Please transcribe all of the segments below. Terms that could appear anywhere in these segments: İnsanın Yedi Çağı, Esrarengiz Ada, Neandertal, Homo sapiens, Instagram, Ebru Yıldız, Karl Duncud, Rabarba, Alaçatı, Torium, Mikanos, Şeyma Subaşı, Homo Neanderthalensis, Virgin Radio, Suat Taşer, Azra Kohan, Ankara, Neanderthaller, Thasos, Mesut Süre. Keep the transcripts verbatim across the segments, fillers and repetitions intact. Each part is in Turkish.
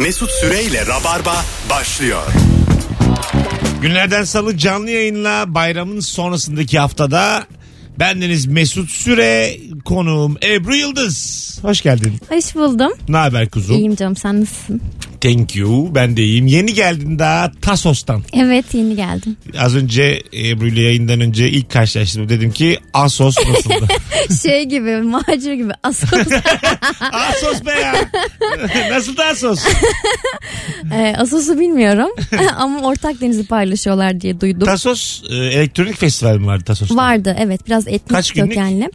Mesut Süre ile Rabarba başlıyor. Günlerden Salı canlı yayınla bayramın sonrasındaki haftada bendeniz Mesut Süre, konuğum Ebru Yıldız. Hoş geldin. Hoş buldum. Ne haber kuzum? İyiyim canım, sen nasılsın? Thank you, ben de iyiyim. Yeni geldin daha Thasos'tan. Evet, yeni geldim. Az önce Ebru ile yayından önce ilk karşılaştım, dedim ki Asos nasıldı? Şey gibi, macir gibi Asos. Asos be ya. Nasıldı Asos? e, Asos'u bilmiyorum ama ortak denizi paylaşıyorlar diye duydum. Thasos e, elektronik festival mi vardı Thasos'ta? Vardı evet, biraz etnik kökenli.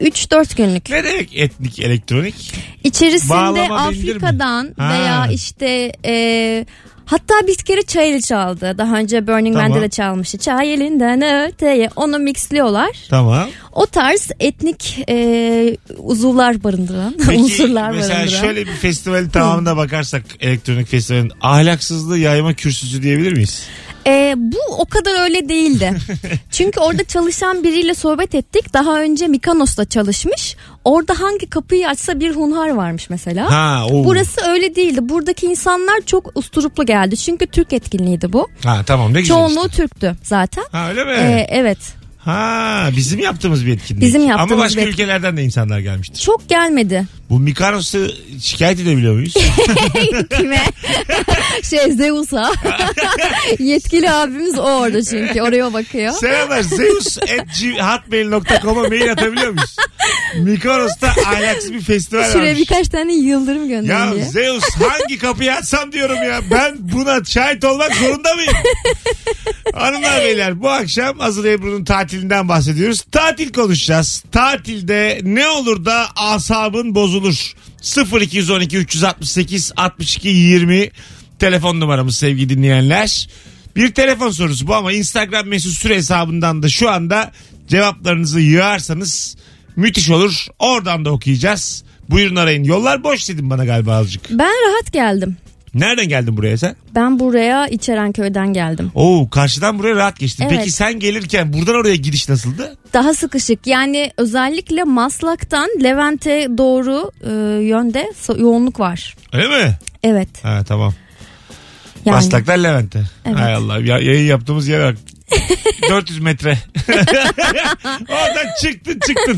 üç dört günlük. Ne demek etnik elektronik? İçerisinde bağlama, Afrika'dan veya işte e, hatta bir kere çayeli çaldı. Daha önce Burning tamam. Man'de de çalmıştı. Çayelinden öteye, onu mixliyorlar. Tamam. O tarz etnik e, uzuvlar barındıran, peki, unsurlar barındıran. Peki mesela şöyle bir festivalin tamamına bakarsak elektronik festivalin ahlaksızlığı yayma kürsüsü diyebilir miyiz? Ee, bu o kadar öyle değildi. Çünkü orada çalışan biriyle sohbet ettik. Daha önce Mikanos'ta çalışmış. Orada hangi kapıyı açsa bir hunhar varmış mesela. Ha, burası öyle değildi. Buradaki insanlar çok usturuplu geldi. Çünkü Türk etkinliğiydi bu. Ha, tamam, ne güzel. Çoğunluğu işte Türktü zaten. Ha, öyle mi? Ee, evet. Ha, bizim yaptığımız bir etkinlik. Bizim yaptığımız. Ama başka bir... ülkelerden de insanlar gelmişti. Çok gelmedi. Bu Mikanos'u şikayet edebiliyor muyuz? Kime? Şey, Zeus'a. Yetkili abimiz o orada çünkü. Oraya bakıyor. Selamlar. zeus at hotmail nokta com'a mail atabiliyor muyuz? Mikanos'ta ahlaksız bir festival varmış. Şuraya birkaç tane yıldırım gönderin diye. Ya Zeus, hangi kapıyı açsam diyorum ya. Ben buna şahit olmak zorunda mıyım? Hanımlar beyler, bu akşam hazır Ebru'nun tatilinden bahsediyoruz. Tatil konuşacağız. Tatilde ne olur da asabın bozulur? sıfır iki on iki üç altı sekiz altmış iki yirmi telefon numaramız sevgili dinleyenler. Bir telefon sorusu bu ama Instagram Mesut Süre hesabından da şu anda cevaplarınızı yığarsanız müthiş olur. Oradan da okuyacağız. Buyurun arayın. Yollar boş dedim bana galiba azıcık. Ben rahat geldim. Nereden geldin buraya sen? Ben buraya İçerenköy'den geldim. Oo, karşıdan buraya rahat geçtin. Evet. Peki sen gelirken buradan oraya gidiş nasıldı? Daha sıkışık. Yani özellikle Maslak'tan Levent'e doğru e, yönde yoğunluk var. Öyle mi? Evet. Ha, tamam. Yani. Maslak'tan Levent'e. Evet. Hay Allah. Ya, yayın yaptığımız yere bak. dört yüz metre. Oradan çıktın çıktın.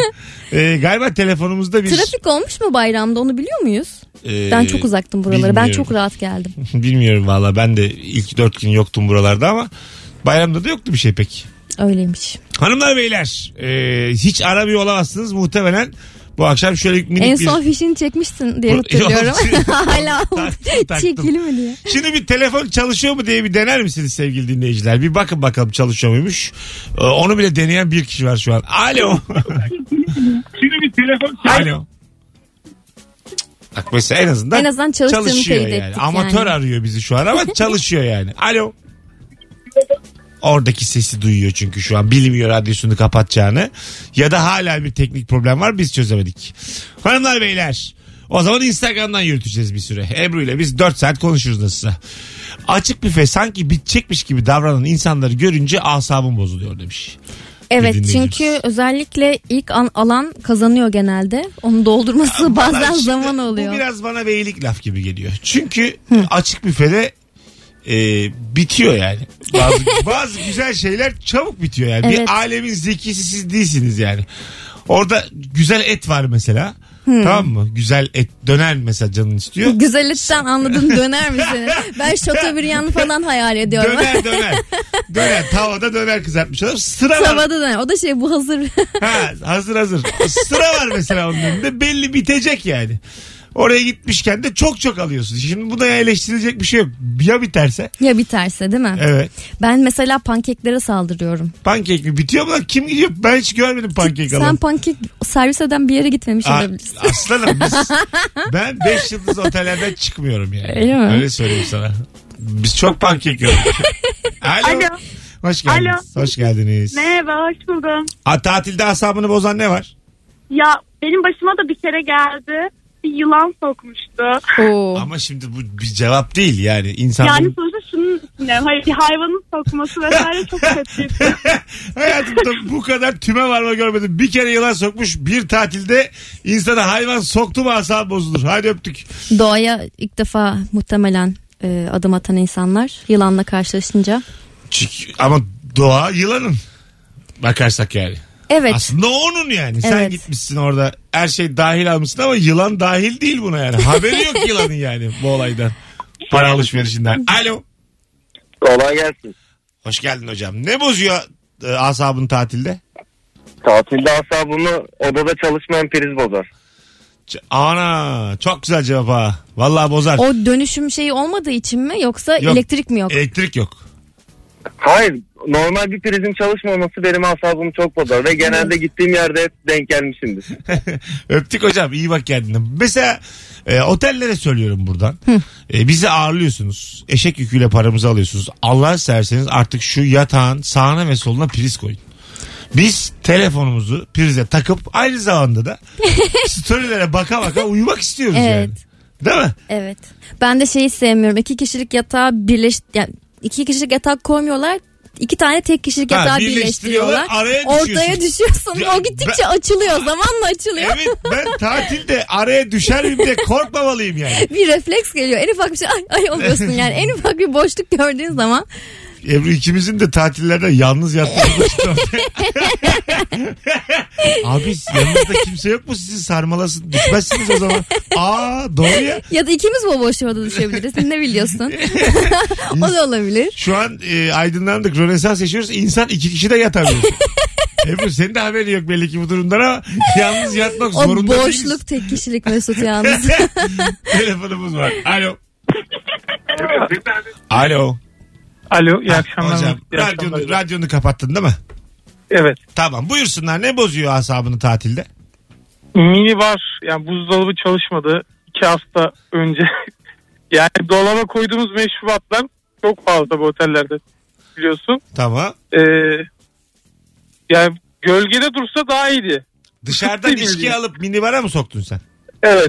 Ee, galiba telefonumuzda bir... Trafik olmuş mu bayramda, onu biliyor muyuz? Ee, ben çok uzaktım buralara. Bilmiyorum. Ben çok rahat geldim. Bilmiyorum valla. Ben de ilk dört gün yoktum buralarda ama bayramda da yoktu bir şey pek. Öyleymiş. Hanımlar beyler e, hiç aramıyor olamazsınız muhtemelen. Bu akşam şöyle minik en bir... En son fişini çekmişsin diye hatırlıyorum. Hala çekili mi diye. Şimdi bir telefon çalışıyor mu diye bir dener misiniz sevgili dinleyiciler? Bir bakın bakalım çalışıyor muymuş. Ee, onu bile deneyen bir kişi var şu an. Alo. Şimdi bir telefon... Alo. Bak mesela en azından, en azından çalışıyor yani. Amatör yani arıyor bizi şu an ama çalışıyor yani. Alo. Oradaki sesi duyuyor çünkü şu an bilmiyor radyosunu kapatacağını. Ya da hala bir teknik problem var, biz çözemedik. Hanımlar beyler, o zaman Instagram'dan yürüteceğiz bir süre. Ebru ile biz dört saat konuşuruz nasılsa. Açık büfe sanki bitecekmiş gibi davranan insanları görünce asabım bozuluyor demiş. Evet, çünkü özellikle ilk an alan kazanıyor genelde. Onu doldurması ya, bazen şimdi, zaman oluyor. Bu biraz bana beylik laf gibi geliyor. Çünkü Hı. açık büfede Ee, bitiyor yani. Bazı, bazı güzel şeyler çabuk bitiyor yani. Evet. Bir alemin zekisi siz değilsiniz yani. Orada güzel et var mesela. Hmm. Tamam mı? Güzel et, döner mesela canın istiyor. Güzel etten anladım, döner mi senin? Ben şotobriyanı falan hayal ediyorum. Döner döner. Döner, tavada döner kızartmışlar. Sıra tavada var. Döner. O da şey, bu hazır. Ha, hazır hazır. Sıra var mesela onun önünde. Belli bitecek yani. Oraya gitmişken de çok çok alıyorsun. Şimdi bu da eleştirilecek bir şey yok. Ya biterse? Ya biterse değil mi? Evet. Ben mesela pankeklere saldırıyorum. Pankek mi? Bitiyor mu lan? Kim gidiyor? Ben hiç görmedim pankek alan. Sen pankek servis eden bir yere gitmemiş A- olabilirsin. Aslanım biz, ben beş yıldız otellerden çıkmıyorum yani. Öyle mi? Öyle söyleyeyim sana. Biz çok pankek yiyoruz. Alo. Alo. Hoş geldiniz. Alo. Hoş geldiniz. Merhaba, hoş buldum. A, tatilde asabını bozan ne var? Ya benim başıma da bir kere geldi. Bir yılan sokmuştu. Oo. Ama şimdi bu bir cevap değil yani. İnsan yani bunu... sonuçta şunun, hayır, bir hayvanın sokması vesaire çok kötü. Hayatımda bu kadar tüme varma görmedim. Bir kere yılan sokmuş bir tatilde, insana hayvan soktu mu asabı bozulur. Hadi öptük. Doğaya ilk defa muhtemelen e, adım atan insanlar yılanla karşılaşınca. Ama doğa yılanın. Bakarsak yani. Evet. Aslında onun yani. Sen evet. gitmişsin orada her şey dahil almışsın ama yılan dahil değil buna yani. Haberi yok yılanın yani bu olaydan. Para alışverişinden. Alo. Kolay gelsin. Hoş geldin hocam. Ne bozuyor e, asabını tatilde? Tatilde asabını odada çalışmayan priz bozar. Ç- Ana çok güzel cevap ha. Vallahi bozar. O dönüşüm şeyi olmadığı için mi yoksa yok. Elektrik mi yok? Elektrik yok. Hayır, normal bir prizin çalışmaması benim asabımı çok bozar ve genelde gittiğim yerde hep denk gelmişimdir. Öptük hocam, iyi bak kendine. Mesela e, otellere söylüyorum buradan. E, bizi ağırlıyorsunuz. Eşek yüküyle paramızı alıyorsunuz. Allah isterseniz artık şu yatağın sağına ve soluna priz koyun. Biz telefonumuzu prize takıp aynı zamanda da storylere baka baka uyumak istiyoruz evet. yani. Değil mi? Evet. Ben de şeyi sevmiyorum. İki kişilik yatağı birleş... Yani... İki kişilik yatak koymuyorlar. İki tane tek kişilik yatağı ha, birleştiriyorlar. birleştiriyorlar. Ortaya düşüyorsun. Ya, o gittikçe ben, açılıyor. Zamanla açılıyor. Evet, ben tatilde araya düşer miyim diye korkmamalıyım yani. Bir refleks geliyor. En ufak bir şey ay, ay oluyorsun yani. En ufak bir boşluk gördüğün zaman. Ebru ikimizin de tatillerde yalnız yattığımız için. Abi yanınızda kimse yok mu sizi sarmalasın? Düşmezsiniz o zaman. Aa doğru ya. Ya da ikimiz mi o boşluğuna düşebiliriz? Ne biliyorsun? O da olabilir. Şu an e, aydınlandık. Rönesans yaşıyoruz. İnsan iki kişi de yatabilir. Ebru senin de haberi yok belli ki bu durumdan ama yalnız yatmak o zorunda değiliz. O boşluk değiliz. Tek kişilik Mesut yalnız. Telefonumuz var. Alo. Alo. Alo, iyi akşamlar. Hocam, iyi radyonu, akşamlar. Radyonu kapattın değil mi? Evet. Tamam, buyursunlar. Ne bozuyor asabını tatilde? Mini var. Yani buzdolabı çalışmadı. İki hafta önce. Yani dolaba koyduğumuz meşrubatlar çok fazla bu otellerde. Biliyorsun. Tamam. Ee, yani gölgede dursa daha iyiydi. Dışarıdan içki alıp minibara mı soktun sen? Evet.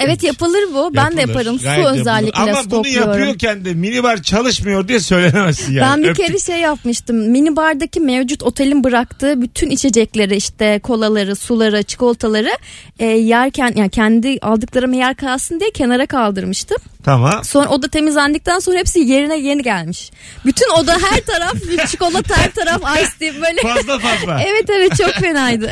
Evet yapılır bu. Ben yapılır. De yaparım. Gayet su yapılır. Özellikle ama stokluyorum. Ama bunu yapıyorken de minibar çalışmıyor diye söylenemezsin yani. Ben bir Öptük. Kere şey yapmıştım. Minibardaki mevcut otelin bıraktığı bütün içecekleri işte kolaları, suları, çikolataları e, yerken yani kendi aldıklarım yer kalsın diye kenara kaldırmıştım. Tamam. Sonra oda temizlendikten sonra hepsi yerine yeni gelmiş. Bütün oda her taraf çikolata, her taraf ice diye böyle. Fazla fazla. Evet evet çok fenaydı.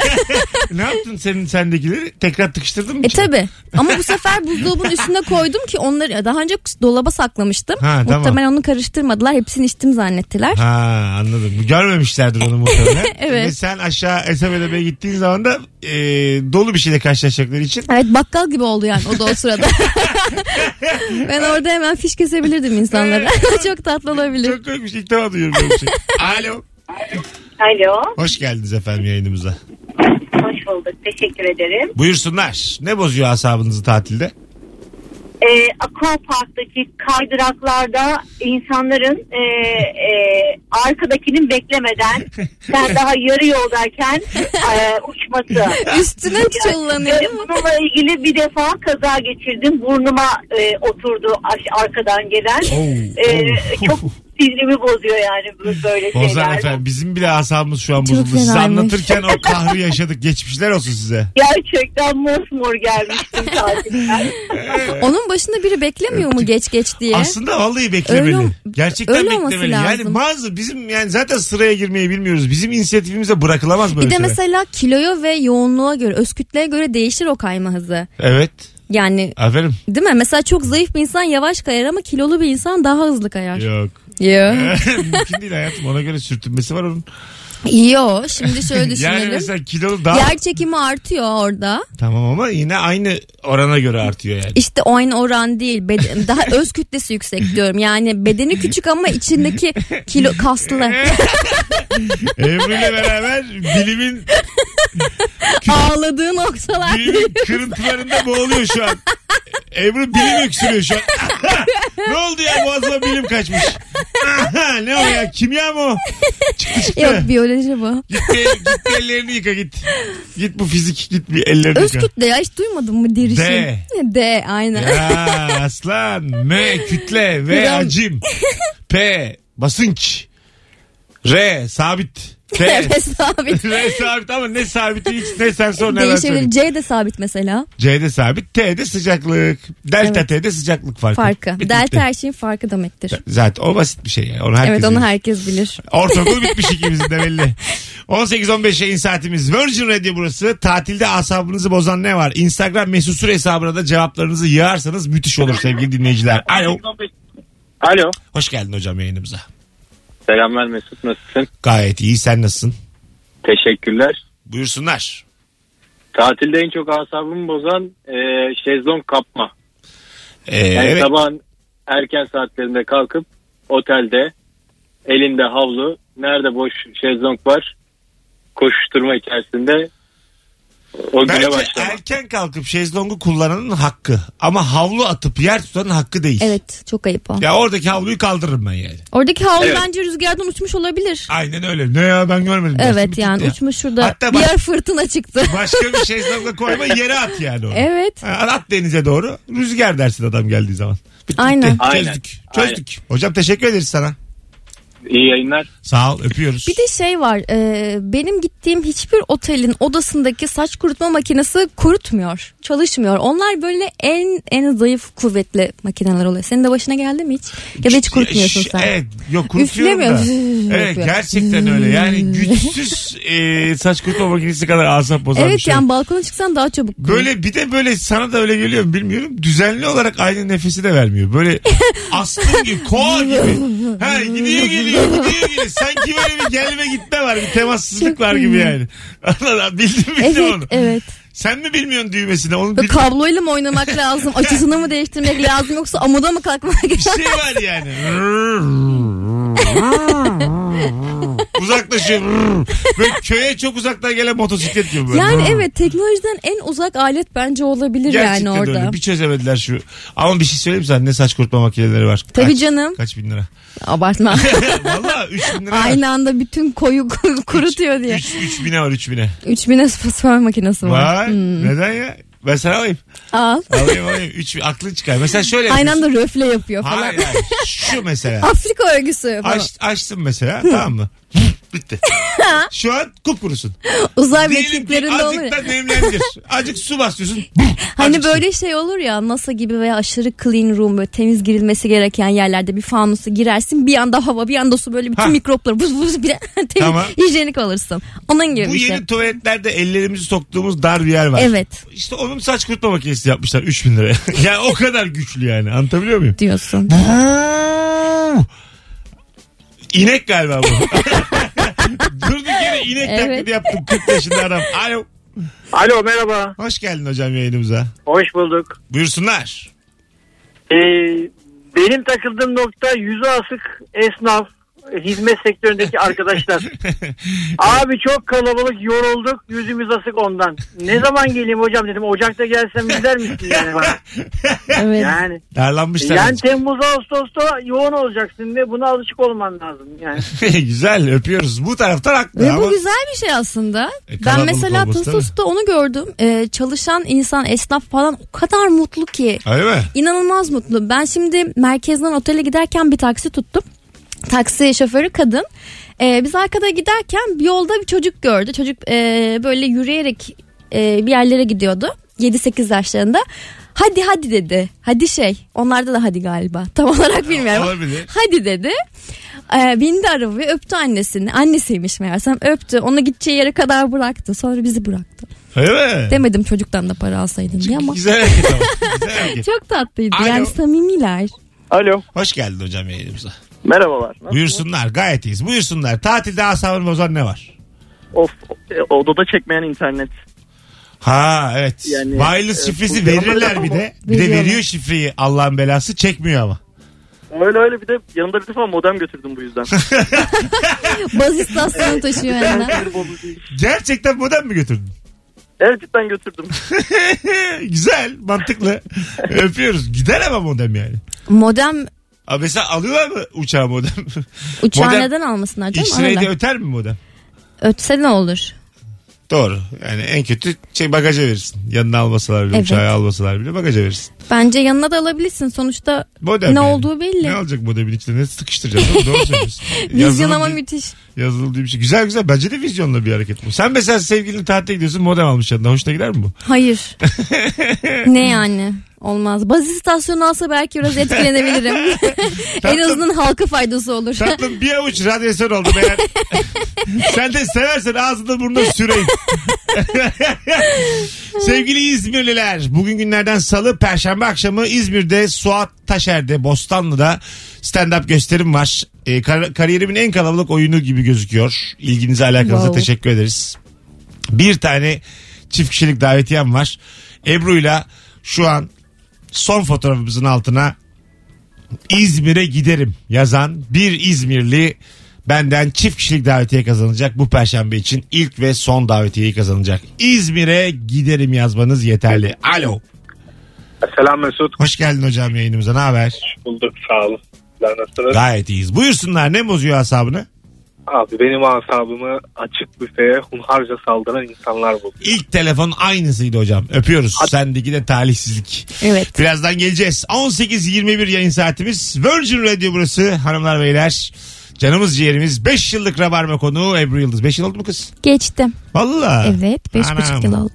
Ne yaptın senin sendekileri? Tekrar tıkıştırdın mı? E tabi. Ama bu sefer buzdolabının üstüne koydum ki onları daha önce dolaba saklamıştım. Ha, tamam. Muhtemelen onu karıştırmadılar. Hepsini içtim zannettiler. Ha anladım. Görmemişlerdir onu muhtemelen. Evet. Ve sen aşağı S M L'ye gittiğin zaman da e, dolu bir şeyle karşılaşacakları için. Evet bakkal gibi oldu yani o da o sırada. Ben orada hemen fiş kesebilirdim insanlara. Çok tatlı olabilir. Çok korkmuş. İlk defa duyuyorum böyle bir şey. Alo. Alo. Hoş geldiniz efendim yayınımıza. Hoş bulduk. Teşekkür ederim. Buyursunlar. Ne bozuyor asabınızı tatilde? Eee Aquapark'taki kaydıraklarda insanların e, e, arkadakinin beklemeden sen daha yarı yoldayken e, uçması. Üstüne çullanıyor. Yani, bununla ilgili bir defa kaza geçirdim. Burnuma e, oturdu arkadan gelen. Oh, e, oh. Çok sinirimi bozuyor yani böyle şeyler. Bozan efendim bizim bile asabımız şu an bozuldu. Siz anlatırken o kahrı yaşadık. Geçmişler olsun size. Gerçekten mosmor gelmiştim tatilden. Onun başında biri beklemiyor mu geç geç diye? Aslında vallahi beklemeli. Öyle, gerçekten öyle beklemeli. Lazım. Yani bazı bizim yani zaten sıraya girmeyi bilmiyoruz. Bizim inisiyatifimize bırakılamaz böyle. Bir de şeyler. Mesela kiloya ve yoğunluğa göre, öz kütleye göre değişir o kayma hızı. Evet. Yani aferin. Değil mi? Mesela çok zayıf bir insan yavaş kayar ama kilolu bir insan daha hızlı kayar. Yok. Yok. Mümkün değil hayatım. Ona göre sürtünmesi var onun. Yok. Şimdi şöyle düşünelim. Yani mesela kilolu daha... Yer çekimi artıyor orada. Tamam ama yine aynı orana göre artıyor yani. İşte aynı oran değil. Beden... Daha öz kütlesi yüksek diyorum. Yani bedeni küçük ama içindeki kilo kaslı. Emre'yle beraber bilimin... Ağladığı noktalar. Bilimin kırıntılarında boğuluyor şu an. Ebru bilim öksürüyor şu an. Ne oldu ya boğazıma bilim kaçmış. Ne o ya kimya mı o? Çıktı çıktı. Yok biyoloji bu. Git, git ellerini yıka git. Git bu fizik git bir ellerini öz yıka. Öz kütle ya hiç duymadın mı derişim? D. D aynen. Ya aslan. M kütle. V hacim. P. basınç. R sabit. T R sabit. R sabit ama ne sabit hiç ne sensör ne değişebilir. C de sabit mesela. C de sabit. T de sıcaklık. Delta evet. T de sıcaklık farkı. Farkı. Bitmiştir. Delta her şeyin farkı demektir. Zaten o basit bir şey yani. Onu herkes evet onu bilir. Herkes bilir. Ortaokul bitmiş ikimizin de belli. on sekiz on beş yayın saatimiz. Virgin Radio burası. Tatilde asabınızı bozan ne var? Instagram Mesut Süre hesabına da cevaplarınızı yığarsanız müthiş olur sevgili dinleyiciler. Alo. Alo. Hoş geldin hocam yayınımıza. Selamlar Mesut, nasılsın? Gayet iyi, sen nasılsın? Teşekkürler. Buyursunlar. Tatilde en çok asabımı bozan e, şezlong kapma. Ee, yani evet. Sabahın erken saatlerinde kalkıp otelde elinde havlu, nerede boş şezlong var koşuşturma içerisinde o güne başlama. Erken kalkıp şezlongu kullananın hakkı ama havlu atıp yer tutanın hakkı değil. Evet, çok ayıp o. Ya oradaki havluyu kaldırırım ben yani. Oradaki havlu evet. Bence rüzgardan uçmuş olabilir. Aynen öyle. Ne ya ben görmedim. Evet yani ya. Uçmuş şurada. Hatta bir baş... yer fırtına çıktı. Başka bir şezlonga koyma yere at yani onu. Evet. Ha, at denize doğru rüzgar dersin adam geldiği zaman. Bitti, aynen. Bitti. Aynen. Çözdük. Çözdük. Aynen. Hocam teşekkür ederiz sana. İyi yayınlar. Sağ ol, öpüyoruz. Bir de şey var, e, benim gittiğim hiçbir otelin odasındaki saç kurutma makinesi kurutmuyor, çalışmıyor. Onlar böyle en en zayıf kuvvetli makineler oluyor. Senin de başına geldi mi hiç? Ya da hiç kurutmuyorsun sen. Evet, yok kurutmuyorum da. Evet, gerçekten öyle. Yani güçsüz e, saç kurutma makinesi kadar asap bozan evet, bir şey. Evet, yani balkona çıksan daha çabuk. Böyle bir de böyle sana da öyle geliyor bilmiyorum. Düzenli olarak aynı nefesi de vermiyor. Böyle astım gibi, kova gibi. Ha, gidiyor geliyor. Sanki böyle bir gelme gitme var, bir temassızlık çok var gibi yani. Anladın, bildin mi evet, onu? Evet. Sen mi bilmiyorsun düğmesini? Onu bil- kabloyla mı oynamak lazım? Açısını mı değiştirmek lazım yoksa amuda mı kalkmak lazım? Bir şey var yani. Uzaklaşıyor. Böyle köye çok uzaktan gelen motosiklet gibi böyle. Yani evet, teknolojiden en uzak alet bence olabilir. Gerçekten yani orada. Gerçekten öyle. Bir çözemediler şu. Ama bir şey söyleyeyim sana, ne saç kurutma makineleri var. Tabii kaç, canım. Kaç bin lira. Abartma. Valla üç bin lira. Aynı anda bütün koyu kurutuyor diye. üç bine var üç bine. üç bine fosfor makinesi var. Var. Hmm. Neden ya? Ben sana alayım. Al. Alayım alayım. Üç, aklın çıkar. Mesela şöyle. Aynı anda röfle yapıyor falan. Hayır hayır. Şu mesela. Afrika örgüsü falan. Aç, açtım mesela. Tamam mı? Bitti. Şu an kupkurusun. Uzay metinlerinde olur. Azıcık da nemlendir. Azıcık su basıyorsun. Hani azıcık böyle su. Şey olur ya, NASA gibi veya aşırı clean room, böyle temiz girilmesi gereken yerlerde bir fanusa girersin. Bir anda hava, bir anda su, böyle bütün ha. Mikroplar buz buz bile temiz, tamam. Hijyenik olursun. Onun gibi bu bir şey. Bu yeni tuvaletlerde ellerimizi soktuğumuz dar bir yer var. Evet. İşte onun saç kurutma makinesi yapmışlar üç bin liraya. Yani o kadar güçlü yani. Anlatabiliyor muyum? Diyorsun. İnek galiba bu. Durduk yere inek evet. Taklidi yaptım kırk yaşında adam. Alo. Alo merhaba. Hoş geldin hocam yayınımıza. Hoş bulduk. Buyursunlar. Ee, benim takıldığım nokta yüzü asık esnaf, hizmet sektöründeki arkadaşlar. Abi çok kalabalık, yorulduk, yüzümüz asık ondan. Ne zaman geleyim hocam dedim. Ocakta gelsem izler misin yani bana? Evet. Yani darlanmışlar. Yani Temmuz Ağustos'ta yoğun olacaksın ve buna alışık olman lazım yani. Güzel, öpüyoruz. Bu taraftan haklı ama. Bu güzel bir şey aslında. E, ben mesela Thasos'ta onu gördüm. Ee, çalışan insan, esnaf falan o kadar mutlu ki. Öyle mi? İnanılmaz mutlu. Ben şimdi merkezden otele giderken bir taksi tuttum. Taksi şoförü kadın. Ee, biz arkada giderken yolda bir çocuk gördü. Çocuk e, böyle yürüyerek e, bir yerlere gidiyordu. yedi sekiz yaşlarında. Hadi hadi dedi. Hadi şey. Onlarda da hadi galiba. Tam olarak bilmiyorum. Olabilir. Hadi dedi. Ee, bindi arabaya, öptü annesini. Annesiymiş meğersem. Öptü. Onu gideceği yere kadar bıraktı. Sonra bizi bıraktı. Evet. Demedim çocuktan da para alsaydın diye ama. Güzel hareket ama. Güzel hareket. Çok tatlıydı. Alo. Yani samimiler. Alo. Hoş geldin hocam yayınımıza. Merhabalar. Nasıl? Buyursunlar, gayet iyiyiz. Buyursunlar. Tatilde asabını bozan ne var? Of, odada çekmeyen internet. Ha evet. Yani, wireless şifresi e, verirler bir de. Bir de veriyor şifreyi Allah'ın belası, çekmiyor ama. Öyle öyle, bir de yanımda bir defa modem götürdüm bu yüzden. Baz istasyonu taşıyor yani. Gerçekten modem mi götürdün? Evet, cidden götürdüm. Güzel, mantıklı. Öpüyoruz. Gider ama modem yani. Modem... Abi mesela alıyorlar mı uçağı modem? Uçağı modem, neden almasınlar? İçine de öter mi modem? Ötse ne olur? Doğru. Yani en kötü şey, bagaja verirsin. Yanına almasalar bile, evet. Uçağı almasalar bile bagaja verirsin. Bence yanına da alabilirsin. Sonuçta modem ne yani. Olduğu belli. Ne alacak modemin içine? Ne sıkıştıracağız? Doğru söylüyorsun. Vizyon ama müthiş. Yazılı bir şey. Güzel güzel. Bence de vizyonla bir hareket bu. Sen mesela sevgilini tatile gidiyorsun, modem almış yanına. Hoşuna gider mi bu? Hayır. Ne yani? Olmaz. Baz istasyonu alsa belki biraz etkilenebilirim. Tatlım, en azından halka faydası olur. Tatlım bir avuç radyasyon oldu eğer. Sen de seversen ağzını burnunu süreyim. Sevgili İzmirliler, bugün günlerden salı, perşembe akşamı İzmir'de, Suat Taşer'de, Bostanlı'da stand-up gösterim var. Ee, kar- kariyerimin en kalabalık oyunu gibi gözüküyor. İlginize, alakanıza wow. teşekkür ederiz. Bir tane çift kişilik davetiyem var. Ebru'yla şu an son fotoğrafımızın altına İzmir'e giderim yazan bir İzmirli benden çift kişilik davetiye kazanacak. Bu perşembe için ilk ve son davetiyeyi kazanacak. İzmir'e giderim yazmanız yeterli. Alo. Selam Mesut. Hoş geldin hocam yayınımıza. Ne haber? Hoş bulduk, sağ olun. Nasılsınız? Gayet iyiyiz. Buyursunlar, ne bozuyor asabını? Abi benim asabımı açık büfeye hunharca saldıran insanlar bu. İlk telefon aynısıydı hocam. Öpüyoruz. At- Sendeki de talihsizlik. Evet. Birazdan geleceğiz. on sekiz yirmi bir yayın saatimiz. Virgin Radio burası. Hanımlar beyler, canımız ciğerimiz, beş yıllık Rabarba konuğu Ebru Yıldız. beş yıl oldu mu kız? Geçti. Valla. Evet, beş buçuk yıl oldu.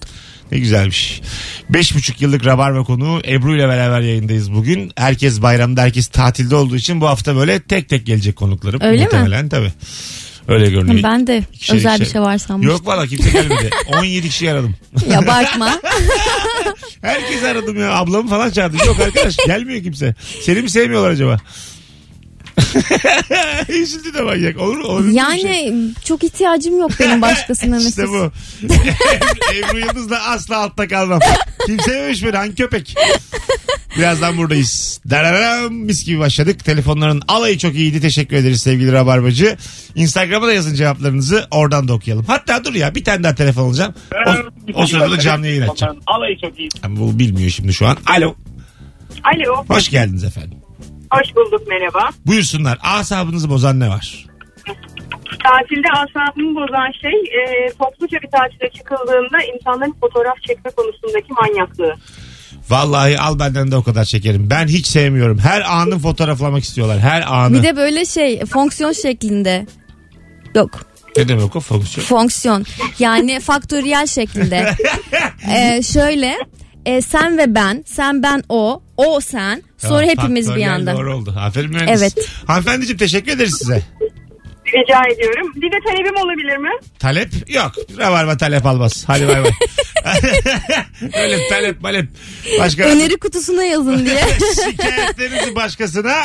Ne güzelmiş. beş buçuk yıllık Rabarba konuğu Ebru ile beraber yayındayız bugün. Herkes bayramda, herkes tatilde olduğu için bu hafta böyle tek tek gelecek konuklarım. Öyle muhtemelen, mi? Tabii. Öyle görünüyor. Ben de ikişer, özel ikişer. Bir şey var sanmıştım. Yok valla, kimse gelmedi. on yedi kişi aradım. Ya bakma. Herkes aradım ya. Ablamı falan çağırdı. Yok arkadaş, gelmiyor kimse. Seni mi sevmiyorlar acaba? Üzüldü de manyak. Olur mu? Olur yani şey. Çok ihtiyacım yok benim başkasına. İşte bu. Ebru Yıldız'la asla altta kalmam. Kimse yememiş beni. Hangi köpek? Birazdan buradayız. Dararam, mis gibi başladık. Telefonların alayı çok iyiydi. Teşekkür ederiz sevgili Rabarbacı. Instagram'a da yazın cevaplarınızı. Oradan da okuyalım. Hatta dur ya, bir tane daha telefon alacağım. O, o sırada da canlı yayın açacağım. Alayı çok iyiydi. Yani bu bilmiyor şimdi şu an. Alo. Alo. Hoş geldiniz efendim. Hoş bulduk, merhaba. Buyursunlar, asabınızı bozan ne var? Tatilde asabımı bozan şey e, topluca bir tatile çıkıldığında insanların fotoğraf çekme konusundaki manyaklığı. Vallahi al benden de o kadar çekerim. Ben hiç sevmiyorum. Her anı fotoğraflamak istiyorlar, her anı. Bir de böyle şey, fonksiyon şeklinde. Yok. Ne demek o fonksiyon? Fonksiyon. Yani faktöriyel şeklinde. ee, şöyle... E, sen ve ben, sen ben o, o sen, sonra tamam, hepimiz bir anda. Doğru oldu. Aferin mühendis. Evet. Hanımefendiciğim, teşekkür ederiz size. Rica ediyorum. Bir de talebim olabilir mi? Talep yok. Rabarba talep almaz. Hadi bay bay. Öyle talep malep. Başka öneri kutusuna yazın diye. Şikayetlerinizi başkasına,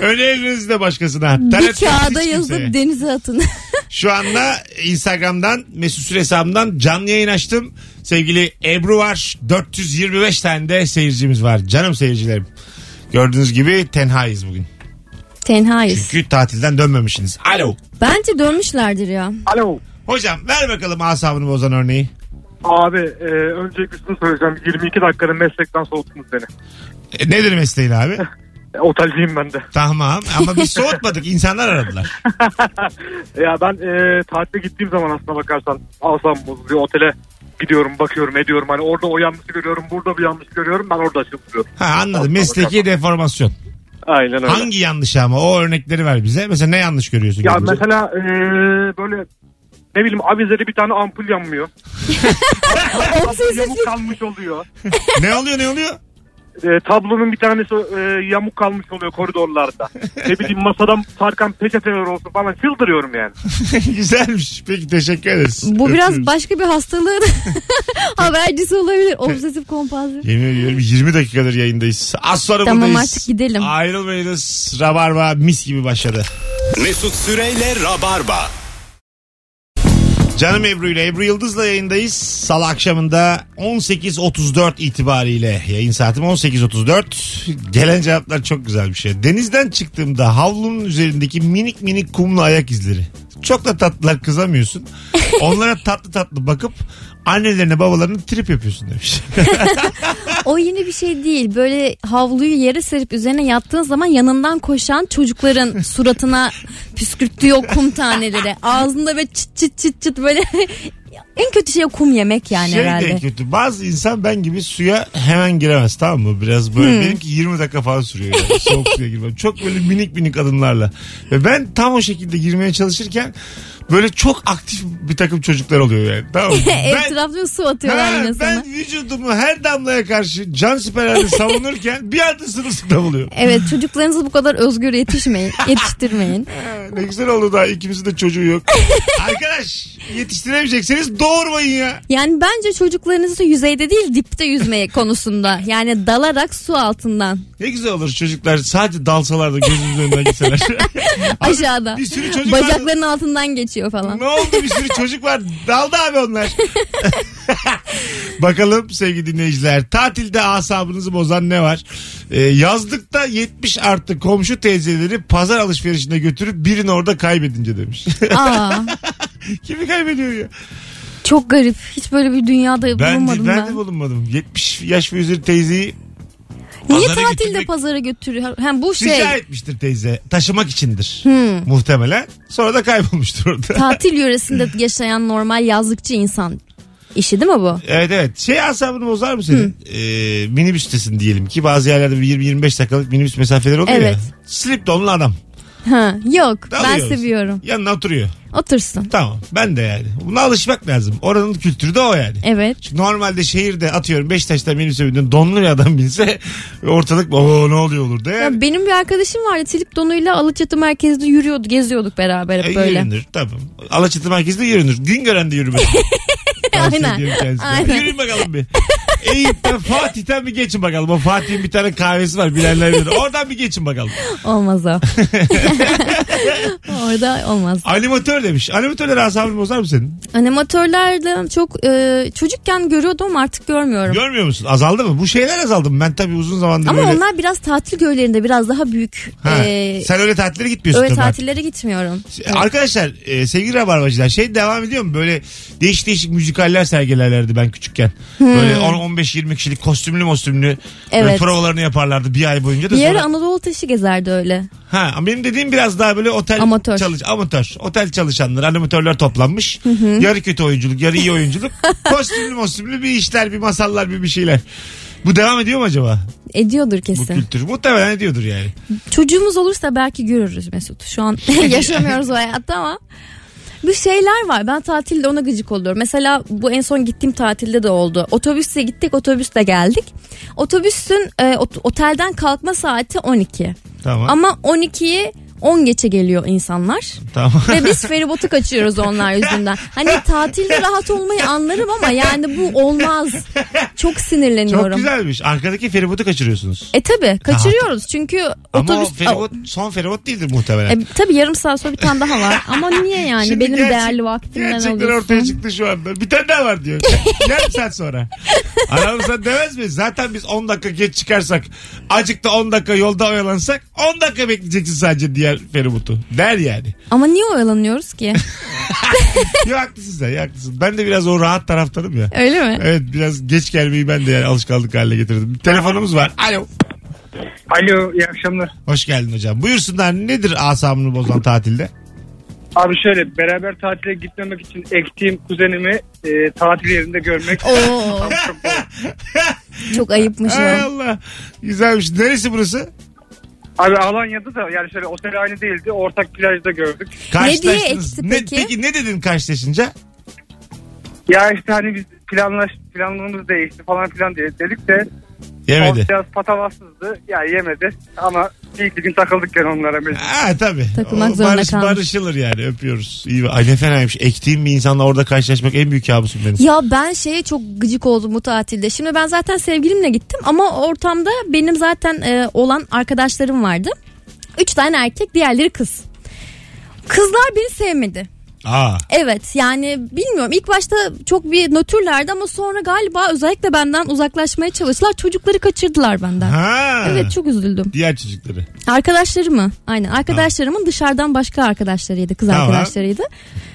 önerinizi de başkasına. Talep bir kağıda yazıp denize atın. Şu anda Instagram'dan, Mesut Süre hesabımdan canlı yayın açtım. Sevgili Ebru var. dört yüz yirmi beş tane de seyircimiz var. Canım seyircilerim. Gördüğünüz gibi tenhayız bugün. Tenhayız. Çünkü tatilden dönmemişsiniz. Alo. Bence dönmüşlerdir ya. Alo. Hocam ver bakalım asabını bozan örneği. Abi e, öncelikle şunu söyleyeceğim. yirmi iki dakikanın meslekten soğuttunuz beni. E, nedir mesleğin abi? Otelciyim ben de. Tamam ama biz soğutmadık. İnsanlar aradılar. Ya ben e, tatile gittiğim zaman aslına bakarsan asabım bozuluyor. Otele gidiyorum, bakıyorum, ediyorum. Hani orada o yanlışı görüyorum, burada bir yanlış görüyorum. Ben orada açılıyorum. Ha, anladım. Mesleki bakarsan. Deformasyon. Aynen öyle. Hangi yanlış ama? O örnekleri ver bize. Mesela ne yanlış görüyorsun? Ya görünce? Mesela ee, böyle ne bileyim, avizleri bir tane ampul yanmıyor. Ampul yamuk kalmış oluyor. Ne oluyor ne oluyor? E, tablonun bir tanesi e, yamuk kalmış oluyor koridorlarda. Ne bileyim, masadan sarkan peçeteler olsun falan, çıldırıyorum yani. Güzelmiş. Peki teşekkür ederiz. Bu biraz öpüyoruz. Başka bir hastalığın habercisi olabilir. Obsesif kompazyon. Yemin ediyorum yirmi dakikadır yayındayız. Az sonra tamam, buradayız. Tamam artık gidelim. Ayrılmayınız. Rabarba mis gibi başladı. Mesut Süreyle Rabarba. Canım Ebru ile Ebru Yıldız'la yayındayız. Salı akşamında on sekiz otuz dört itibariyle yayın saatim on sekiz otuz dört. Gelen cevaplar çok güzel bir şey. Denizden çıktığımda havlunun üzerindeki minik minik kumlu ayak izleri. Çok da tatlılar, kızamıyorsun. Onlara tatlı tatlı bakıp annelerine babalarına trip yapıyorsun demiş. O yeni bir şey değil. Böyle havluyu yere serip üzerine yattığın zaman yanından koşan çocukların suratına püskürttüğü o kum taneleri. Ağzında böyle çıt çıt çıt çıt böyle En kötü şey kum yemek yani şey herhalde. Şey de kötü. Bazı insan ben gibi suya hemen giremez, tamam mı? Biraz böyle. Hmm. Benimki yirmi dakika falan sürüyor yani. Soğuk suya girmem. Çok böyle minik minik adımlarla. Ve ben tam o şekilde girmeye çalışırken böyle çok aktif bir takım çocuklar oluyor yani. Tamam mı? Etrafına su atıyorlar ha, yine sana. Ben vücudumu her damlaya karşı can siperlerle savunurken bir anda sırılsıklam oluyor. Evet, çocuklarınızı bu kadar özgür yetişmeyin, yetiştirmeyin. Ne güzel oldu daha ikimizin de çocuğu yok. Arkadaş, yetiştiremeyecekseniz doğurmayın ya. Yani bence çocuklarınızı yüzeyde değil dipte yüzmeye konusunda. Yani dalarak su altından. Ne güzel olur çocuklar sadece dalsalar da gözümüzün önünden gitseler. Aşağıda. Bir sürü çocuk bacaklarının var, altından geçiyor falan. Ne oldu, bir sürü çocuk var. Daldı abi onlar. Bakalım sevgili dinleyiciler, tatilde asabınızı bozan ne var? Ee, yazlıkta yetmiş artı komşu teyzeleri pazar alışverişine götürüp birini orada kaybedince demiş. Aa. Kimi kaybediyor ya? Çok garip. Hiç böyle bir dünyada ben bulunmadım de, ben. Ben de bulunmadım. yetmiş yaş ve üzeri teyzeyi niye pazara tatilde götürmek... pazara götürüyor? Hem bu şey. Rica etmiştir teyze. Taşımak içindir. Hmm. Muhtemelen. Sonra da kaybolmuştur orada. Tatil yöresinde yaşayan normal yazlıkçı insan işi değil mi bu? Evet evet. Şey asabını bozar mı senin? Ee, minibüstesin diyelim ki bazı yerlerde yirmi yirmi beş dakikalık minibüs mesafeleri oluyor evet. Ya. Slip donlu adam. Ha, yok dalıyoruz. Ben seviyorum. Yanına oturuyor. Otursun. Tamam, ben de yani. Buna alışmak lazım. Oranın kültürü de o yani. Evet. Çünkü normalde şehirde atıyorum Beşiktaş'ta minibüse bindiğinde donlu bir adam binse ortalık ooo ne oluyor olur diye. Yani. Benim bir arkadaşım vardı, slip donuyla Alaçatı merkezde yürüyordu, geziyorduk beraber hep böyle. E, yürünür tamam. Alaçatı merkezde yürünür. Gün gören de yürümez. Aynen. Aynen. Yürüyün bakalım bir. Eyüp'ten Fatih'ten bir geçin bakalım. O Fatih'in bir tane kahvesi var bilenler bilir. Oradan bir geçin bakalım. Olmaz o. Orada olmaz. Animatör demiş. Animatörler asabını bozar mı senin? Animatörlerden çok e, çocukken görüyordum ama artık görmüyorum. Görmüyor musun? Azaldı mı? Bu şeyler azaldı mı? Ben tabii uzun zamandır ama böyle... Ama onlar biraz tatil köylerinde biraz daha büyük. Ha, e... Sen öyle tatillere gitmiyorsun. Öyle tatillere artık gitmiyorum. Arkadaşlar e, sevgili rabarbacılar şey devam ediyor mu? Böyle değişik değişik müzikaller sergilerlerdi ben küçükken. Hmm. Böyle on on beş yirmi kişilik kostümlü mostümlü evet. Provalarını yaparlardı bir ay boyunca. Da bir sonra... yere Anadolu Taşı gezerdi öyle. Ha, benim dediğim biraz daha böyle otel amatör. Çalış, amatör. Otel çalışanlar, animatörler toplanmış. Hı hı. Yarı kötü oyunculuk, yarı iyi oyunculuk. Kostümlü mostümlü bir işler, bir masallar, bir bir şeyler. Bu devam ediyor mu acaba? Ediyordur kesin. Bu kültür muhtemelen ediyordur yani. Çocuğumuz olursa belki görürüz Mesut. Şu an yaşamıyoruz o hayatta ama. Bir şeyler var. Ben tatilde ona gıcık oluyorum. Mesela bu en son gittiğim tatilde de oldu. Otobüsle gittik, otobüsle geldik. Otobüsün e, otelden kalkma saati on iki. Tamam. Ama on ikiyi on geçe geliyor insanlar. Tamam. Ve biz feribotu kaçıyoruz onlar yüzünden. Hani tatilde rahat olmayı anlarım ama yani bu olmaz. Çok sinirleniyorum. Çok güzelmiş. Arkadaki feribotu kaçırıyorsunuz. E tabi kaçırıyoruz rahat. Çünkü ama otobüs... feribot, son feribot değildir muhtemelen. E, tabi yarım saat sonra bir tane daha var. Ama niye yani? Şimdi benim gerçek, değerli vaktimden oluyorsun. Gerçekten ortaya çıktı şu anda. Bir tane daha var diyor. Yarım saat sonra. Aramızda demez mi? Zaten biz on dakika geç çıkarsak azıcık da on dakika yolda oyalansak on dakika bekleyeceksin sadece diğer feribotu. Der yani. Ama niye oyalanıyoruz ki? Yok haklısın sen. Yok, haklısın. Ben de biraz o rahat taraftanım ya. Öyle mi? Evet, biraz geç gelmeyi ben de yani alışkanlık haline getirdim. Telefonumuz var. Alo. Alo, iyi akşamlar. Hoş geldin hocam. Buyursunlar, nedir asabını bozan tatilde? Abi şöyle, beraber tatile gitmemek için ektiğim kuzenimi e, tatil yerinde görmek. Oo. Çok ayıpmış o. Ay Allah. Güzelmiş. Neresi burası? Abi Alanya'da da yani şöyle otel aynı değildi. Ortak plajda gördük. Ne diye ekti peki? Ne, peki ne dedin karşılaşınca? Ya işte hani biz planlaş, planlarımız değişti falan filan diye dedik de. Yemedi. Biraz patavatsızdı. Yani yemedi ama ilk gün takıldık yani onlara. Ha tabii. Takılmak o, zorunda barış, kalmış. Barışılır yani, öpüyoruz. İyi, ay ne fenaymış. Ektiğim bir insanla orada karşılaşmak en büyük kabusum benim. Ya ben şeye çok gıcık oldum bu tatilde. Şimdi ben zaten sevgilimle gittim ama ortamda benim zaten e, olan arkadaşlarım vardı. Üç tane erkek, diğerleri kız. Kızlar beni sevmedi. Aa. Evet yani bilmiyorum, ilk başta çok bir nötrlerdi ama sonra galiba özellikle benden uzaklaşmaya çalıştılar, çocukları kaçırdılar benden. Ha. Evet, çok üzüldüm. Diğer çocukları. Arkadaşlarımı, aynen arkadaşlarımın ha. dışarıdan başka arkadaşlarıydı, kız tamam. arkadaşlarıydı.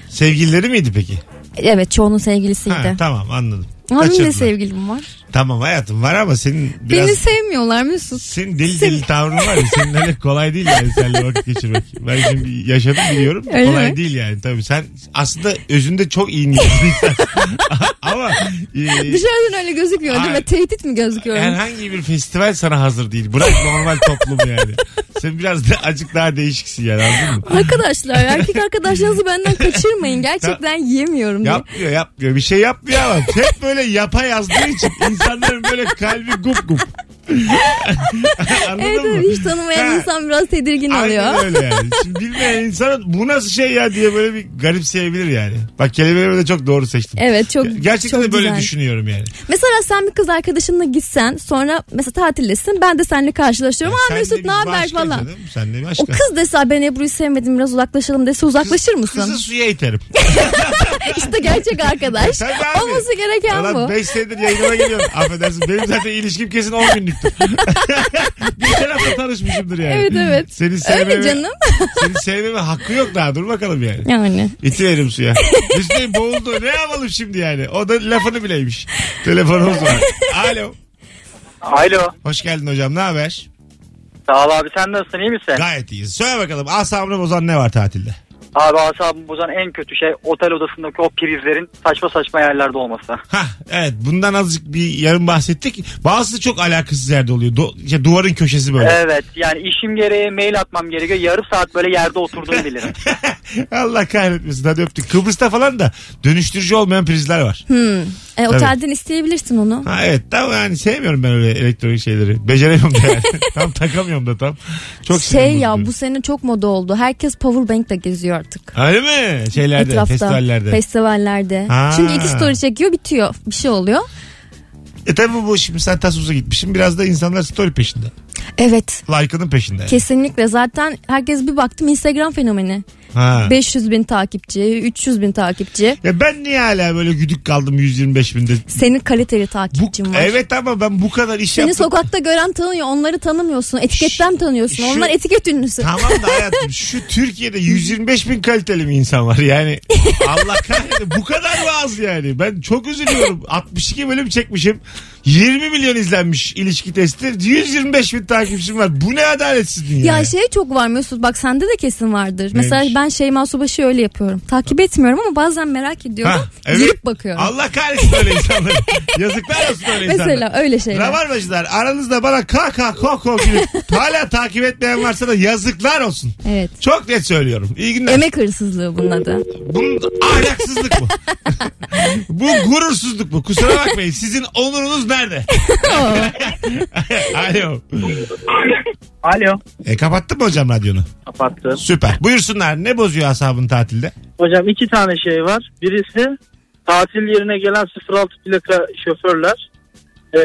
Sevgilileri miydi peki? Evet, çoğunun sevgilisiydi. Ha, tamam anladım. Abim de sevgilim var. Tamam hayatım var ama senin biraz... Beni sevmiyorlar Mesut. Senin deli deli tavrın var ya. Senin öyle kolay değil yani seninle vakit geçirmek. Ben şimdi yaşadım biliyorum. Öyle kolay mi? Değil yani tabii. Sen aslında özünde çok iyi niyetlisin. Ama... E, dışarıdan öyle gözükmüyor a- değil mi? Tehdit mi gözüküyor? Herhangi bir festival sana hazır değil. Bırak normal toplum yani. Sen biraz da azıcık daha değişiksin yani anladın mı? Arkadaşlar erkek arkadaşlarınızı benden kaçırmayın. Gerçekten yiyemiyorum. Yapmıyor diye. yapmıyor. Bir şey yapmıyor ama hep böyle yapa yazdığı için İnsanların böyle kalbi gup gup. Evet mı? Hiç tanımayan ha, insan biraz tedirgin oluyor. Aynen öyle yani. Şimdi bilmeyen insan bu nasıl şey ya diye böyle bir garipseyebilir yani. Bak kelimeleri de çok doğru seçtim. Evet çok gerçekten çok de böyle güzel. Düşünüyorum yani. Mesela sen bir kız arkadaşınla gitsen sonra mesela tatildesin ben de seninle karşılaşıyorum. Ya aa Mesut ne haber falan. Canım, o kız dese ben Ebru'yu sevmedim biraz uzaklaşalım dese uzaklaşır kız, mısın? Kızı suya iterim. İşte gerçek arkadaş. Olması gereken ulan bu. beş senedir yayınlara geliyorum. Affedersin benim zaten ilişkim kesin on günlüktür. Geçen hafta tanışmışımdır yani. Evet evet. Senin sevmeme, öyle canım. Senin sevmeme hakkı yok daha dur bakalım yani. Yani. İtiverim suya. Üstelik boğuldu ne yapalım şimdi yani. O da lafını bileymiş. Telefonumuz var. Alo. Alo. Hoş geldin hocam ne haber? Sağ ol abi sen nasılsın iyi misin? Gayet iyiyiz. Söyle bakalım asabını bozan ne var tatilde? Abi asabımı bozan en kötü şey otel odasındaki o prizlerin saçma saçma yerlerde olması. Hah evet bundan azıcık bir yarım bahsettik. Bazısı çok alakasız yerde oluyor. Du- işte duvarın köşesi böyle. Evet yani işim gereği mail atmam gerekiyor. Yarım saat böyle yerde oturduğumu bilirim. Allah kahretmesin hadi öptük. Kıbrıs'ta falan da dönüştürücü olmayan prizler var. Hmm. E, otelden isteyebilirsin onu. Ha, evet tamam yani sevmiyorum ben öyle elektronik şeyleri. Beceremiyorum da yani. Tam takamıyorum da tam. Çok şey ya bozuluyor. Bu sene çok moda oldu. Herkes powerbank'le geziyor artık. Öyle mi? Şeylerde, etrafta, festivallerde. Festivallerde. Ha. Çünkü iki story çekiyor bitiyor. Bir şey oluyor. E tabi bu şimdi sen Thasos'a gitmişsin. Biraz da insanlar story peşinde. Evet. Like'ının peşinde. Yani. Kesinlikle zaten herkes bir baktım Instagram fenomeni. Ha. beş yüz bin takipçi, üç yüz bin takipçi. Ya ben niye hala böyle güdük kaldım yüz yirmi beş binde? Senin kaliteli takipçin bu, var. Evet ama ben bu kadar iş seni yaptım. Seni sokakta gören tanıyor, onları tanımıyorsun. Etiketten şu, tanıyorsun, şu, onlar etiket ünlüsü. Tamam da hayatım şu Türkiye'de yüz yirmi beş bin kaliteli bir insan var yani. Allah kahretsin bu kadar mı az yani? Ben çok üzülüyorum. altmış iki bölüm çekmişim. yirmi milyon izlenmiş ilişki testi. yüz yirmi beş bin takipçim var. Bu ne adaletsiz dünya. Ya şey çok var Mesut bak sende de kesin vardır. Neymiş? Mesela ben Şeyma Subaşı öyle yapıyorum. Takip etmiyorum ama bazen merak ediyorum. Ha, evet. Girip bakıyorum. Allah kahretsin öyle insanlar. Yazıklar olsun öyle insanlar. Mesela öyle şeyler. Rabarbacılar aranızda bana kah kah kok kok gülüp hala takip etmeyen varsa da yazıklar olsun. Evet. Çok net söylüyorum. İyi günler. Emek hırsızlığı bunun adı. Bunun ahlaksızlık bu. Bu gurursuzluk bu. Kusura bakmayın. Sizin onurunuz nerede? Alo. Alo. E kapattın mı hocam radyonu? Kapattım. Süper. Buyursunlar. Ne bozuyor asabın tatilde? Hocam iki tane şey var. Birisi tatil yerine gelen sıfır altı plaka şoförler. Ee,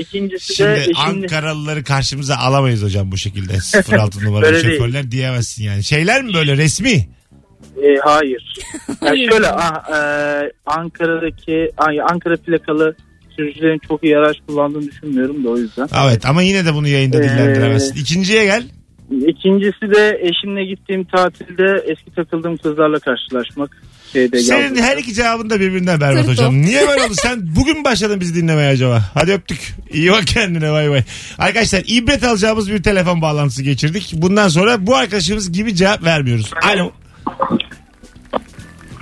ikincisi şimdi de... Şimdi Ankaralıları karşımıza alamayız hocam bu şekilde. sıfır altı numaralı şoförler değil. Diyemezsin yani. Şeyler mi böyle resmi? E, hayır. Yani şöyle ah, e, Ankara'daki Ankara plakalı sürücülerin çok iyi araç kullandığını düşünmüyorum da o yüzden. Evet ama yine de bunu yayında ee, dinlendiremezsin. İkinciye gel. İkincisi de eşimle gittiğim tatilde eski takıldığım kızlarla karşılaşmak. Şeyde senin yalnızca. Her iki cevabın da birbirinden berbat Sırtım. Hocam. Niye böyle oldu? Sen bugün başladın bizi dinlemeye acaba? Hadi öptük. İyi bak kendine vay vay. Arkadaşlar ibret alacağımız bir telefon bağlantısı geçirdik. Bundan sonra bu arkadaşımız gibi cevap vermiyoruz. Alo.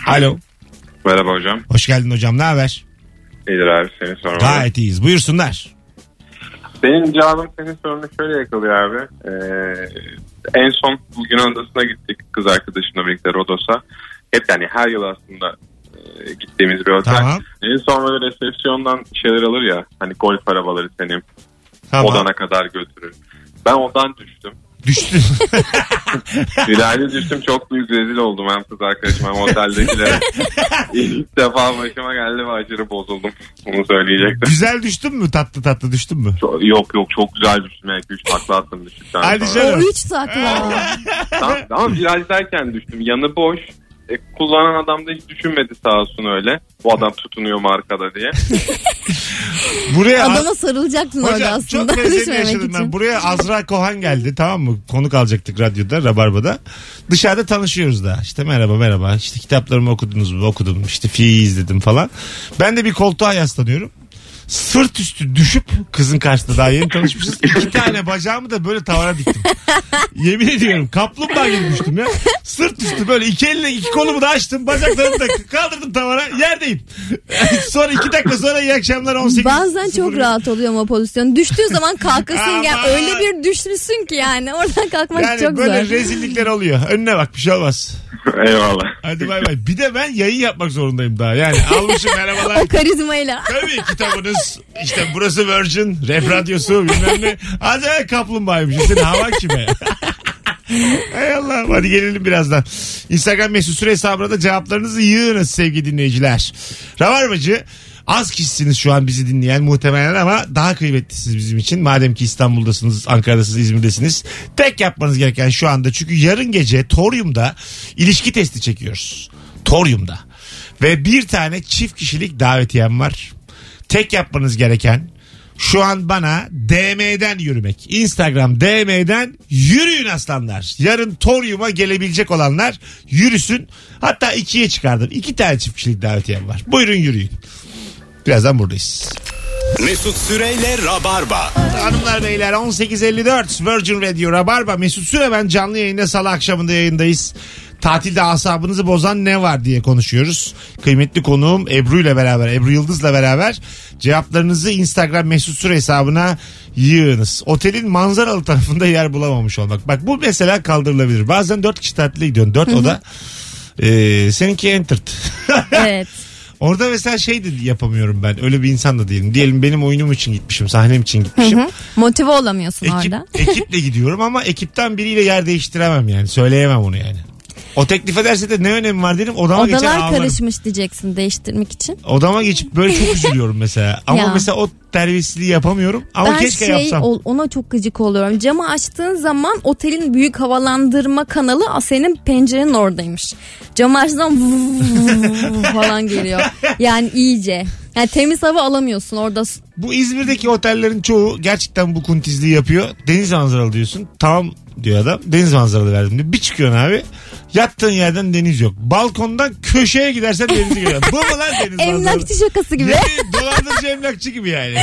Alo. Merhaba hocam. Hoş geldin hocam. Ne haber? İyidir abi seni sormalı. Gayet iyiyiz. Buyursunlar. Benim cevabım senin sorunu şöyle yakalıyor abi. Ee, en son Yunan adasına gittik kız arkadaşımla birlikte Rodos'a. Hep yani her yıl aslında e, gittiğimiz bir otel. Tamam. En son böyle resepsiyondan şeyler alır ya. Hani golf arabaları senin tamam. Odana kadar götürür. Ben ondan düştüm. Düştüm. Virajda düştüm çok büyük rezil oldum hem kız arkadaşım hem oteldekilere. İlk defa başıma geldi ve aşırı bozuldum. Bunu söyleyecektim. Güzel düştün mü? Tatlı tatlı düştün mü? Çok, yok yok çok güzel düştüm. Yani üç takla attım düştükten sonra. O üç takla. Tamam viraj derken düştüm. Yanı boş. E, kullanan adam da hiç düşünmedi sağ olsun öyle. Bu adam tutunuyor markada diye. Buraya adama az... sarılacaktın orada aslında. Çok lezzetli yaşadım ben. Buraya Azra Kohan geldi, tamam mı? Konuk alacaktık radyoda, Rabarba'da. Dışarıda tanışıyoruz da. İşte merhaba merhaba. İşte kitaplarımı okudunuz mu? Okudum. İşte fiil izledim falan. Ben de bir koltuğa yaslanıyorum. Sırt üstü düşüp kızın karşısında, daha yeni tanışmışız. İki tane bacağımı da böyle tavana diktim. Yemin ediyorum kaplumbağa gibi düştüm ya. Sırt üstü böyle iki elle iki kolumu da açtım. Bacaklarımı da kaldırdım tavana. Yerdeyim. Sonra iki dakika sonra iyi akşamlar on sekiz. Bazen çok bir. Rahat oluyor ama pozisyon. Düştüğü zaman kalkasın gel. Öyle bir düşmüşsün ki yani. Oradan kalkmak yani çok zor. Yani böyle rezillikler oluyor. Önüne bak, bir şey olmaz. Eyvallah. Hadi bay bay. Bir de ben yayın yapmak zorundayım daha. Yani almışım merhabalar. O karizmayla. Tabii kitabınız. İşte burası Virgin, Ref Radyosu bilmem ne. Az evvel kaplumbağaymış. Senin hava kime? Hay Allah. Hadi gelelim birazdan. Instagram Mesut Süre hesabına da cevaplarınızı yığınız sevgili dinleyiciler. Rabarbacı, az kişisiniz şu an bizi dinleyen muhtemelen ama daha kıymetlisiniz bizim için. Madem ki İstanbul'dasınız, Ankara'dasınız, İzmir'desiniz. Tek yapmanız gereken şu anda, çünkü yarın gece Torium'da ilişki testi çekiyoruz. Torium'da. Ve bir tane çift kişilik davetiyem var. Tek yapmanız gereken şu an bana D M'den yürümek. Instagram D M'den yürüyün aslanlar. Yarın Torium'a gelebilecek olanlar yürüsün. Hatta ikiye çıkardım. İki tane çift kişilik davetiyem var. Buyurun yürüyün. Birazdan buradayız. Mesut Süre ile Rabarba. Hanımlar beyler, on sekiz elli dört Virgin Radio Rabarba. Mesut Süre ben, canlı yayında salı akşamında yayındayız. Tatilde asabınızı bozan ne var diye konuşuyoruz. Kıymetli konuğum Ebru ile beraber, Ebru Yıldız'la beraber cevaplarınızı Instagram Mesut Süre hesabına yığınız. Otelin manzaralı tarafında yer bulamamış olmak. Bak bu mesela kaldırılabilir. Bazen dört kişi tatile gidiyorsun. Dört oda. E, seninki entered. Evet. Orada mesela şey de yapamıyorum ben. Öyle bir insan da değilim. Diyelim benim oyunum için gitmişim. Sahnem için gitmişim. Hı hı. Motive olamıyorsun Ekip, orada. Ekiple gidiyorum ama ekipten biriyle yer değiştiremem yani. Söyleyemem onu yani. O teklif ederse de ne önemi var derim. Odama Odalar geçer ağlarım. Karışmış diyeceksin değiştirmek için. Odama geçip böyle çok üzülüyorum mesela. Ama ya. Mesela o terbiyesizliği yapamıyorum. Ama ben keşke şey, yapsam. Ben ona çok gıcık oluyorum. Camı açtığın zaman otelin büyük havalandırma kanalı senin pencerenin oradaymış. Camı açtığın falan geliyor. Yani iyice. Yani temiz hava alamıyorsun orada. Bu İzmir'deki otellerin çoğu gerçekten bu kuntizliği yapıyor. Deniz manzaralı diyorsun. Tamam diyor adam. Deniz manzaralı verdim diyor. Bir çıkıyorsun abi. Yattığın yerden deniz yok. Balkondan köşeye gidersen denizi görüyorsun. Bu mu lan deniz manzarası? Emlakçı şakası gibi. Yani, dolandırıcı emlakçı gibi yani.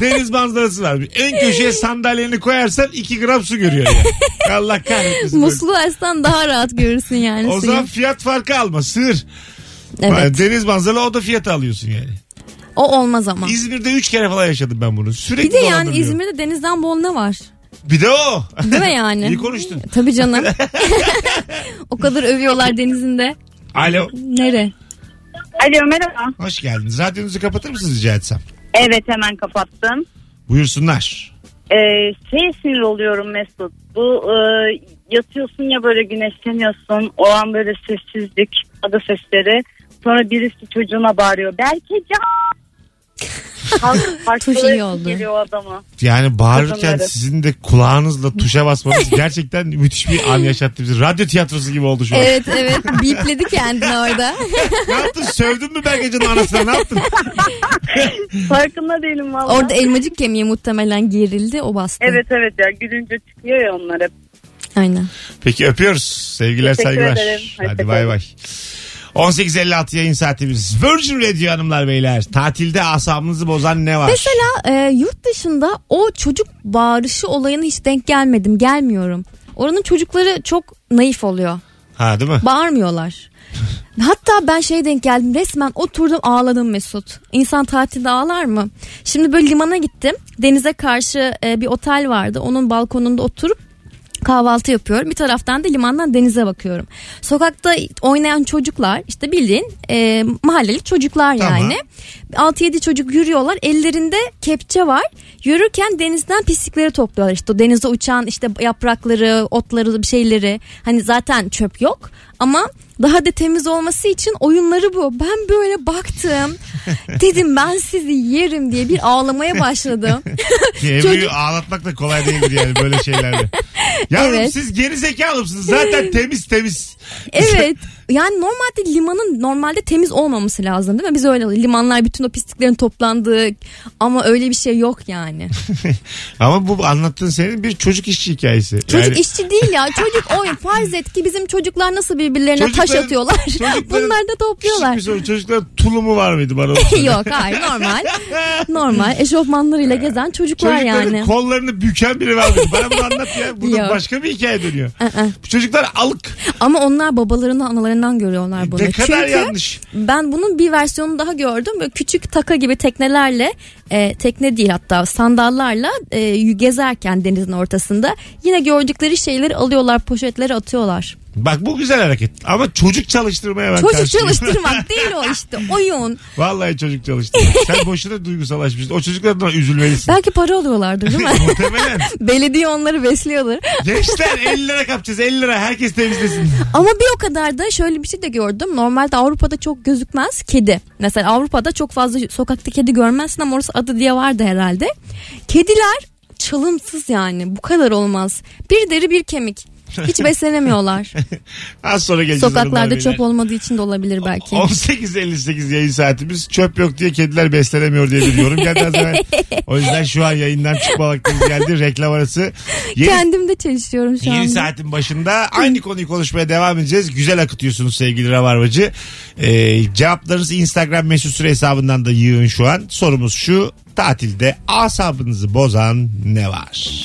Deniz manzarası var. En köşeye sandalyeni koyarsan iki gram su görüyor yani. Allah kahretsin. Musluğu açsan daha rahat görürsün yani. O suyu. Zaman fiyat farkı alma. Sığır. Evet. Deniz manzaralı, o da fiyatı alıyorsun yani. O olmaz ama. İzmir'de üç kere falan yaşadım ben bunu. Sürekli dolandırıyorum. Bir de yani İzmir'de denizden bol ne var? Bir de o. Değil mi yani? İyi konuştun. Tabii canım. O kadar övüyorlar denizinde. Alo. Nere? Alo, merhaba. Hoş geldiniz. Radyonuzu kapatır mısınız rica etsem? Evet, hemen kapattım. Buyursunlar. Ee, şey sinir oluyorum Mesut. Bu e, yatıyorsun ya böyle, güneşleniyorsun. O an böyle sessizlik, ada sesleri. Sonra birisi çocuğuna bağırıyor. Belki can. Tuşu iyi oldu. Yani bağırırken kadınları. Sizin de kulağınızla tuşa basmanız gerçekten müthiş bir an yaşattı bizi. Radyo tiyatrosu gibi oldu şu an. Evet evet, bipledi kendini orada. Ne yaptın, sövdün mü Bergecan'ın anasına, ne yaptın? Farkında değilim valla. Orada elmacık kemiği muhtemelen gerildi, o bastı. Evet evet ya, gülünce çıkıyor ya onlar hep. Aynen. Peki, öpüyoruz, sevgiler, teşekkür saygılar. Ederim. Hadi bay bay. on sekiz elli altı yayın saatimiz. Virgin Radio hanımlar beyler. Tatilde asabınızı bozan ne var? Mesela e, yurt dışında o çocuk bağırışı olayına hiç denk gelmedim. Gelmiyorum. Oranın çocukları çok naif oluyor. Ha, değil mi? Bağırmıyorlar. Hatta ben şeye denk geldim. Resmen oturdum ağladım Mesut. İnsan tatilde ağlar mı? Şimdi böyle limana gittim. Denize karşı e, bir otel vardı. Onun balkonunda oturup kahvaltı yapıyorum. Bir taraftan da limandan denize bakıyorum. Sokakta oynayan çocuklar, işte bildiğin e, mahalleli çocuklar tamam. Yani. altı yedi çocuk yürüyorlar. Ellerinde kepçe var. Yürürken denizden pislikleri topluyorlar. İşte o denize uçan işte yaprakları, otları, bir şeyleri. Hani zaten çöp yok ama daha da temiz olması için oyunları bu. Ben böyle baktım. Dedim ben sizi yerim diye bir ağlamaya başladım. Çocuk... Ağlatmak da kolay değildir yani böyle şeylerde. Yavrum evet. Siz geri zekalı mısınız? Zaten temiz temiz. Evet. Yani normalde limanın normalde temiz olmaması lazım değil mi? Biz öyle limanlar bütün o pisliklerin toplandığı, ama öyle bir şey yok yani. Ama bu anlattığın senin bir çocuk işçi hikayesi. Çocuk yani... işçi değil ya. Çocuk oyun. Farz et ki bizim çocuklar nasıl birbirlerine taş atıyorlar. Bunlar da topluyorlar. Soru, çocukların tulumu var mıydı bana? Yok hayır, normal. Normal eşofmanlarıyla gezen çocuklar çocukların yani. Çocukların kollarını büken biri var mıydı? Bana bunu anlat ya. Burada yok, başka bir hikaye dönüyor. Uh-uh. Bu çocuklar alık. Ama onlar babalarını, analarından görüyorlar bunu. Ne kadar çünkü yanlış. Ben bunun bir versiyonunu daha gördüm. Böyle küçük taka gibi teknelerle e, tekne değil hatta sandallarla e, gezerken denizin ortasında yine gördükleri şeyleri alıyorlar, poşetlere atıyorlar. Bak bu güzel hareket ama çocuk çalıştırmaya ben karşıyım. Çocuk çalıştırmak değil o işte, oyun. Vallahi çocuk çalıştırmak. Sen boşuna duygusallaşmışsın. O çocuklardan üzülmelisin. Belki para alıyorlardır değil mi? Muhtemelen. Belediye onları besliyordur. Gençler elli lira kapacağız, elli lira herkes temizlesin. Ama bir o kadar da şöyle bir şey de gördüm. Normalde Avrupa'da çok gözükmez kedi. Mesela Avrupa'da çok fazla sokakta kedi görmezsin ama orası adı diye vardı herhalde. Kediler çalımsız yani, bu kadar olmaz. Bir deri bir kemik. Hiç beslenemiyorlar. Az sonra geleceğiz. Sokaklarda çöp olmadığı için de olabilir belki. on sekiz elli sekiz yayın saatimiz. Çöp yok diye kediler beslenemiyor diye biliyorum. O yüzden şu an yayından çıkma vaktimiz geldi. Reklam arası. Yeni, kendim de çalışıyorum şu an. Yeni saatin başında aynı konuyu konuşmaya devam edeceğiz. Güzel akıtıyorsunuz sevgili Rabarbacı. Ee, cevaplarınızı Instagram Mesut Süre hesabından da yığın şu an. Sorumuz şu: tatilde asabınızı bozan ne var?